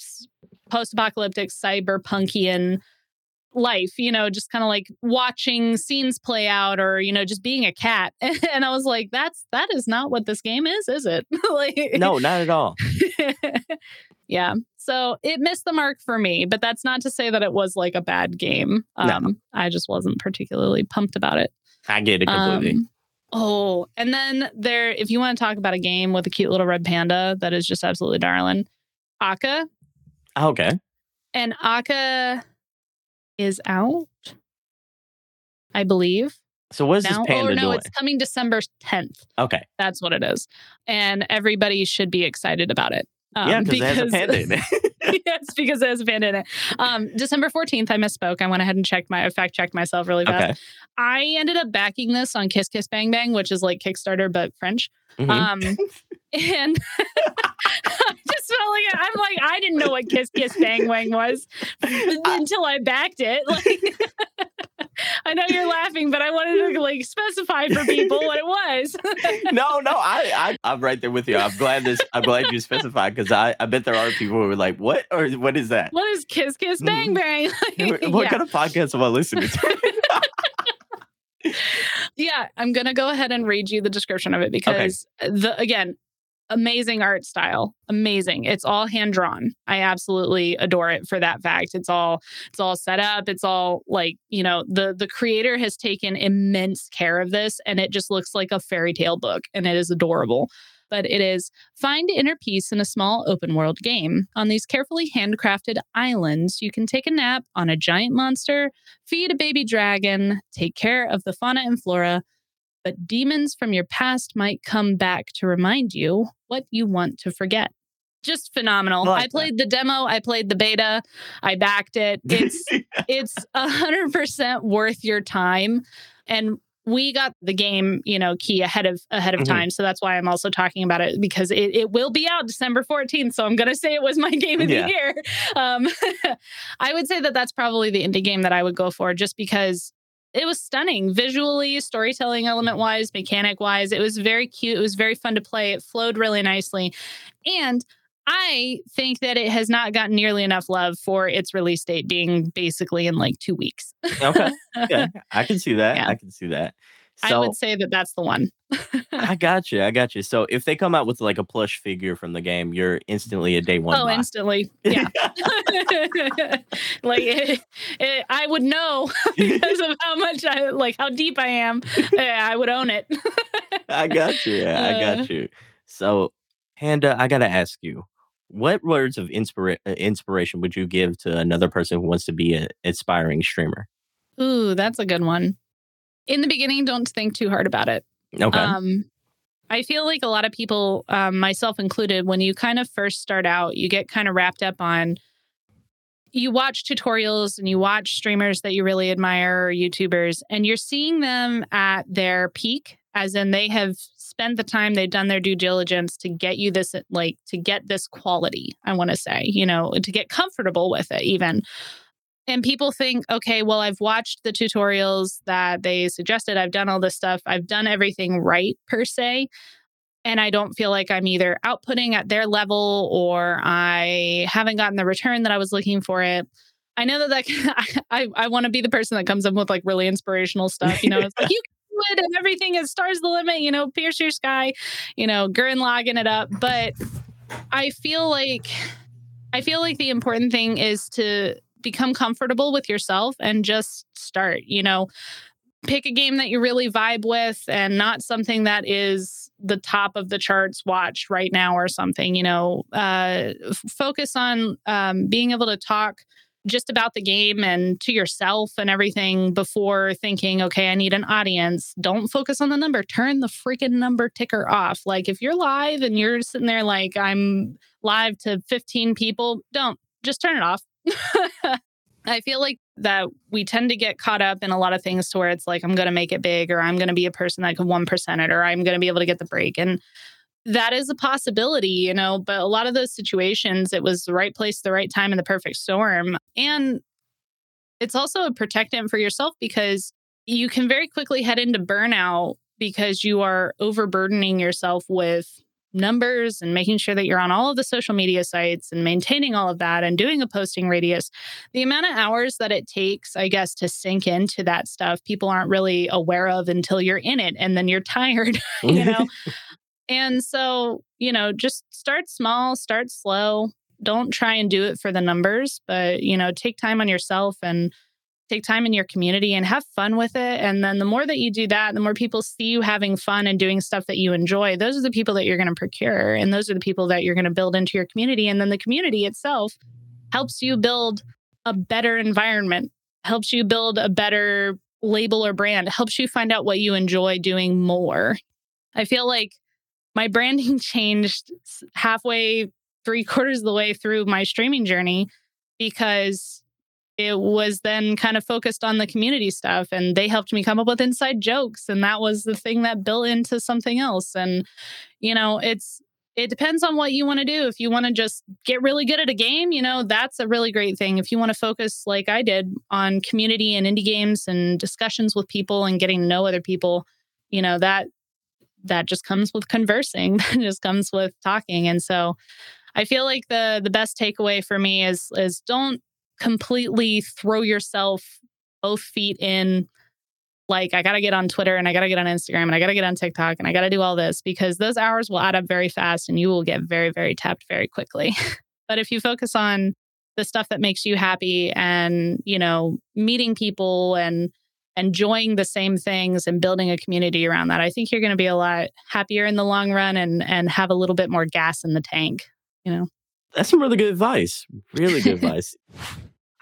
cyberpunkian life, you know, just kind of like watching scenes play out, or, you know, just being a cat. And I was like, that is not what this game is it? Like, no, not at all. Yeah. So it missed the mark for me, but that's not to say that it was like a bad game. No. I just wasn't particularly pumped about it. I get it completely. And then there, if you want to talk about a game with a cute little red panda that is just absolutely darling, Aka. Okay. And Aka is out, I believe. So what is this panda doing? It's coming December 10th. Okay. That's what it is. And everybody should be excited about it. Yeah, because it has a panda in it. Yes, because it has a panda in it. December 14th, I misspoke. I went ahead and fact checked myself really fast. Okay. I ended up backing this on Kiss Kiss Bang Bang, which is like Kickstarter, but French. Mm-hmm. And I just felt like I'm like, I didn't know what Kiss Kiss Bang Bang was until I backed it. Like, I know you're laughing, but I wanted to like specify for people what it was. No, I'm right there with you. I'm glad you specified, because I bet there are people who are like, what? Or what is that? What is Kiss Kiss Bang Bang? Like, what kind of podcast am I listening to? Yeah, I'm going to go ahead and read you the description of it, because amazing art style. Amazing. It's all hand drawn. I absolutely adore it for that fact. It's all set up. It's all like, you know, the creator has taken immense care of this, and it just looks like a fairy tale book, and it is adorable. But it is find inner peace in a small open world game. On these carefully handcrafted islands, you can take a nap on a giant monster, feed a baby dragon, take care of the fauna and flora, but demons from your past might come back to remind you what you want to forget. Just phenomenal. I played the demo. I played the beta. I backed it. It's 100% worth your time. And we got the game, you know, key ahead of time. So that's why I'm also talking about it, because it will be out December 14th. So I'm going to say it was my game of the year. I would say that that's probably the indie game that I would go for, just because it was stunning visually, storytelling element wise, mechanic wise. It was very cute. It was very fun to play. It flowed really nicely. And I think that it has not gotten nearly enough love for its release date being basically in like 2 weeks. Okay. Yeah, I can see that. Yeah. I can see that. So, I would say that that's the one. I got you. So if they come out with like a plush figure from the game, you're instantly a day one. Oh, instantly. Yeah. Like I would know, because of how much how deep I am. I would own it. I got you. So Panda, I got to ask you, what words of inspiration would you give to another person who wants to be an aspiring streamer? Ooh, that's a good one. In the beginning, don't think too hard about it. Okay. I feel like a lot of people, myself included, when you kind of first start out, you get kind of wrapped up on, you watch tutorials and you watch streamers that you really admire, or YouTubers, and you're seeing them at their peak, as in they have spent the time, they've done their due diligence to get you this, like to get this quality, I want to say, you know, to get comfortable with it even. And people think, okay, well, I've watched the tutorials that they suggested. I've done all this stuff. I've done everything right, per se. And I don't feel like I'm either outputting at their level, or I haven't gotten the return that I was looking for it. I know that I want to be the person that comes up with like really inspirational stuff. You know, it's like, you can do it, and everything is stars the limit, you know, pierce your sky, you know, Gurren Lagann it up. But I feel like the important thing is to become comfortable with yourself and just start, you know, pick a game that you really vibe with, and not something that is the top of the charts watch right now or something, you know, focus on being able to talk just about the game and to yourself and everything before thinking, okay, I need an audience. Don't focus on the number. Turn the freaking number ticker off. Like if you're live and you're sitting there like I'm live to 15 people, don't, just turn it off. I feel like that we tend to get caught up in a lot of things to where it's like, I'm going to make it big, or I'm going to be a person that can 1% it, or I'm going to be able to get the break. And that is a possibility, you know, but a lot of those situations, it was the right place, the right time, and the perfect storm. And it's also a protectant for yourself, because you can very quickly head into burnout because you are overburdening yourself with numbers and making sure that you're on all of the social media sites and maintaining all of that and doing a posting radius, the amount of hours that it takes, I guess, to sink into that stuff, people aren't really aware of until you're in it and then you're tired, you know? And so, you know, just start small, start slow. Don't try and do it for the numbers, but, you know, take time on yourself and take time in your community and have fun with it. And then the more that you do that, the more people see you having fun and doing stuff that you enjoy. Those are the people that you're going to procure. And those are the people that you're going to build into your community. And then the community itself helps you build a better environment, helps you build a better label or brand, helps you find out what you enjoy doing more. I feel like my branding changed halfway, 3/4 of the way through my streaming journey because it was then kind of focused on the community stuff, and they helped me come up with inside jokes. And that was the thing that built into something else. And, you know, it depends on what you want to do. If you want to just get really good at a game, you know, that's a really great thing. If you want to focus like I did on community and indie games and discussions with people and getting to know other people, you know, that just comes with conversing. That just comes with talking. And so I feel like the best takeaway for me is don't completely throw yourself both feet in, like, I got to get on Twitter and I got to get on Instagram and I got to get on TikTok and I got to do all this, because those hours will add up very fast and you will get very, very tapped very quickly. But if you focus on the stuff that makes you happy and, you know, meeting people and enjoying the same things and building a community around that, I think you're going to be a lot happier in the long run and have a little bit more gas in the tank, you know? That's some really good advice. Really good advice.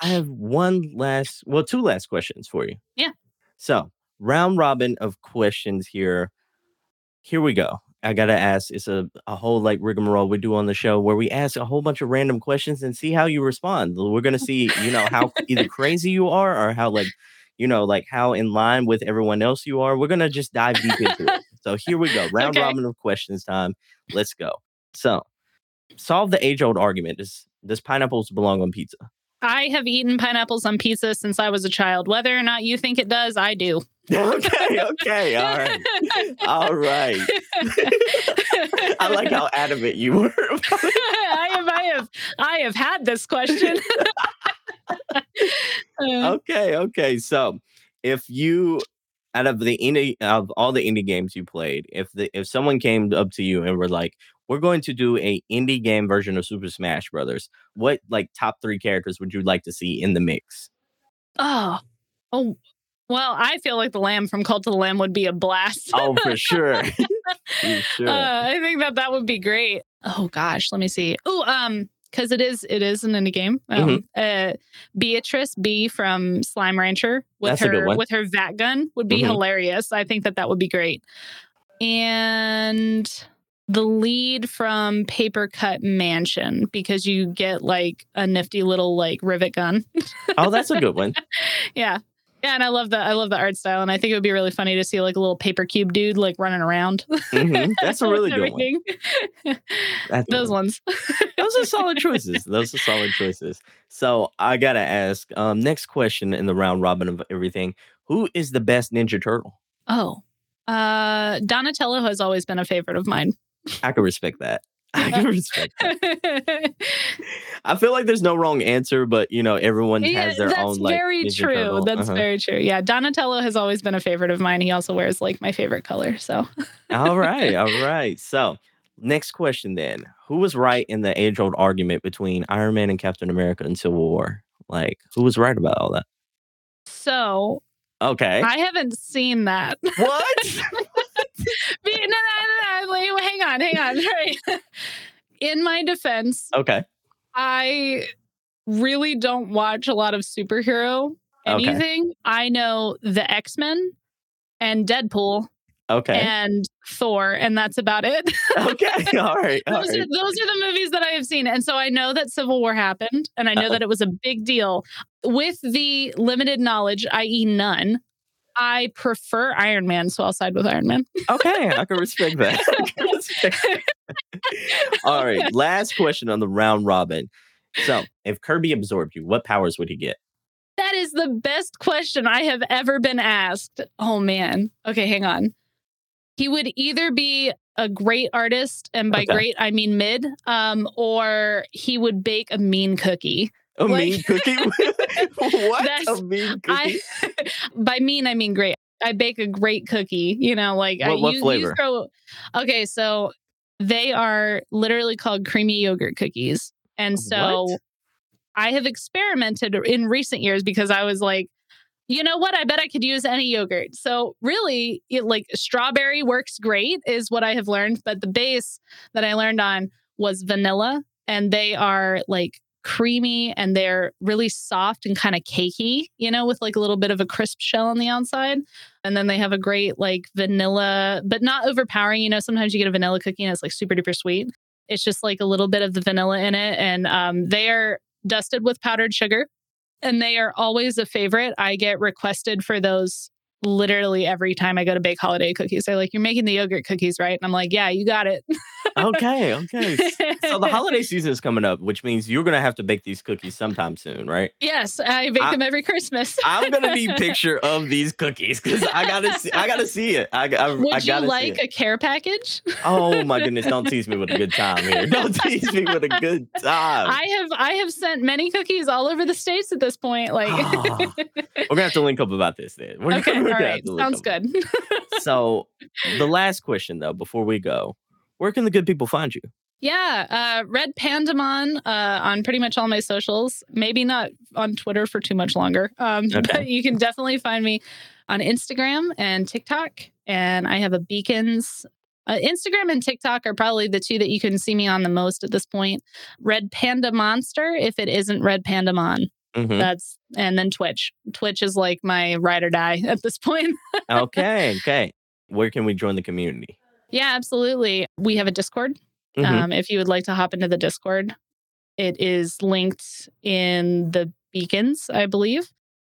I have two last questions for you. Yeah. So, round robin of questions here. Here we go. I got to ask, it's a whole like rigmarole we do on the show where we ask a whole bunch of random questions and see how you respond. We're going to see, you know, how either crazy you are or how like, you know, like how in line with everyone else you are. We're going to just dive deep into it. So here we go. Round robin of questions time. Let's go. So, solve the age-old argument. Does pineapples belong on pizza? I have eaten pineapples on pizza since I was a child. Whether or not you think it does, I do. Okay. All right. I like how adamant you were. I have had this question. Okay. So, if you, out of the all the indie games you played, if someone came up to you and were like, "We're going to do a indie game version of Super Smash Brothers," what like top 3 characters would you like to see in the mix? Oh, well, I feel like the Lamb from Cult of the Lamb would be a blast. Oh, for sure. I think that would be great. Oh gosh, let me see. Oh, because it is an indie game. Beatrice B from Slime Rancher with her VAT gun would be hilarious. I think that would be great. And the lead from Paper Cut Mansion, because you get like a nifty little like rivet gun. Oh, that's a good one. Yeah, and I love the art style, and I think it would be really funny to see like a little paper cube dude like running around. That's a really good one. Those are solid choices. So I gotta ask, next question in the round robin of everything: who is the best Ninja Turtle? Oh, Donatello has always been a favorite of mine. I can respect that. I feel like there's no wrong answer, but, you know, everyone has their own, like, Ninja Turtle. That's very true. Yeah, Donatello has always been a favorite of mine. He also wears, like, my favorite color, so. All right. So, next question, then. Who was right in the age-old argument between Iron Man and Captain America in Civil War? Like, who was right about all that? So, okay. I haven't seen that. What? No, hang on. Right. In my defense, okay, I really don't watch a lot of superhero anything. Okay. I know the X-Men and Deadpool. Okay. And Thor, and that's about it. Okay, all right. Those are the movies that I have seen. And so I know that Civil War happened, and I know that it was a big deal. With the limited knowledge, i.e. none, I prefer Iron Man, so I'll side with Iron Man. Okay, I can respect that. All right, last question on the round robin. So, if Kirby absorbed you, what powers would he get? That is the best question I have ever been asked. Oh, man. Okay, hang on. He would either be a great artist, and by great, I mean mid, or he would bake a mean cookie. A mean cookie? What? A mean cookie? By mean, I mean great. I bake a great cookie, you know, like... What flavor? Okay, so they are literally called creamy yogurt cookies. And so what? I have experimented in recent years because I was like, you know what? I bet I could use any yogurt. So really, strawberry works great is what I have learned. But the base that I learned on was vanilla. And they are creamy and they're really soft and kind of cakey, with a little bit of a crisp shell on the outside. And then they have a great vanilla, but not overpowering. Sometimes you get a vanilla cookie and it's super duper sweet. It's just a little bit of the vanilla in it. And they are dusted with powdered sugar. And they are always a favorite. I get requested for those literally every time I go to bake holiday cookies. They're like, you're making the yogurt cookies, right? And I'm like, yeah, you got it. Okay. So the holiday season is coming up, which means you're going to have to bake these cookies sometime soon, right? Yes, I bake them every Christmas. I'm going to need a picture of these cookies because I got to see it. Would you like a care package? Oh my goodness, don't tease me with a good time here. Don't tease me with a good time. I have sent many cookies all over the States at this point. We're going to have to link up about this then. All right. Sounds good. So the last question, though, before we go, where can the good people find you? Yeah. Redpandamon on pretty much all my socials. Maybe not on Twitter for too much longer. But you can definitely find me on Instagram and TikTok. And I have a Beacons. Instagram and TikTok are probably the two that you can see me on the most at this point. Red Panda Monster, if it isn't Redpandamon. Mm-hmm. And then Twitch. Twitch is my ride or die at this point. Okay. Where can we join the community? Yeah, absolutely. We have a Discord. Mm-hmm. If you would like to hop into the Discord, it is linked in the Beacons, I believe.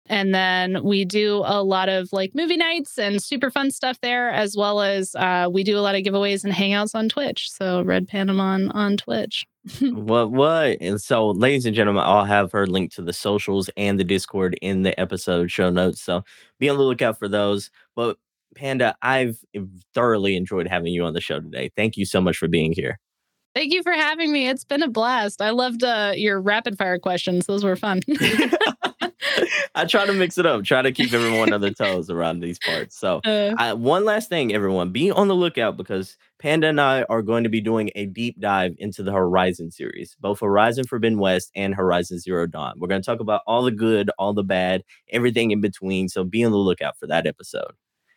And then we do a lot of movie nights and super fun stuff there, as well as we do a lot of giveaways and hangouts on Twitch. So Redpandamon on Twitch. What? And so, ladies and gentlemen, I'll have her linked to the socials and the Discord in the episode show notes. So be on the lookout for those. But Panda, I've thoroughly enjoyed having you on the show today. Thank you so much for being here. Thank you for having me. It's been a blast. I loved your rapid fire questions. Those were fun. I try to mix it up, try to keep everyone on their toes around these parts. So one last thing, everyone, be on the lookout because Panda and I are going to be doing a deep dive into the Horizon series, both Horizon Forbidden West and Horizon Zero Dawn. We're going to talk about all the good, all the bad, everything in between. So be on the lookout for that episode.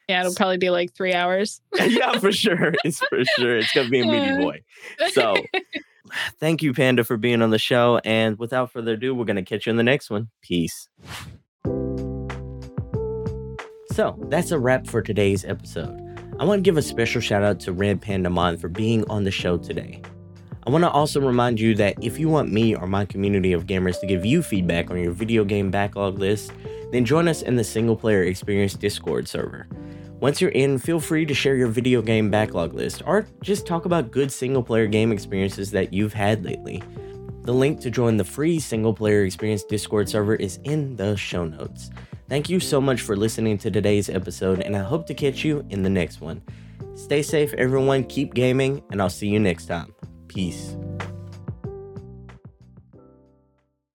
Yeah, it'll probably be 3 hours. Yeah, for sure. It's going to be a meaty boy. So thank you, Panda, for being on the show. And without further ado, we're going to catch you in the next one. Peace. So that's a wrap for today's episode. I want to give a special shout out to Redpandamon for being on the show today. I want to also remind you that if you want me or my community of gamers to give you feedback on your video game backlog list, then join us in the Single Player Experience Discord server. Once you're in, feel free to share your video game backlog list or just talk about good single player game experiences that you've had lately. The link to join the free Single Player Experience Discord server is in the show notes. Thank you so much for listening to today's episode, and I hope to catch you in the next one. Stay safe, everyone, keep gaming, and I'll see you next time. Peace.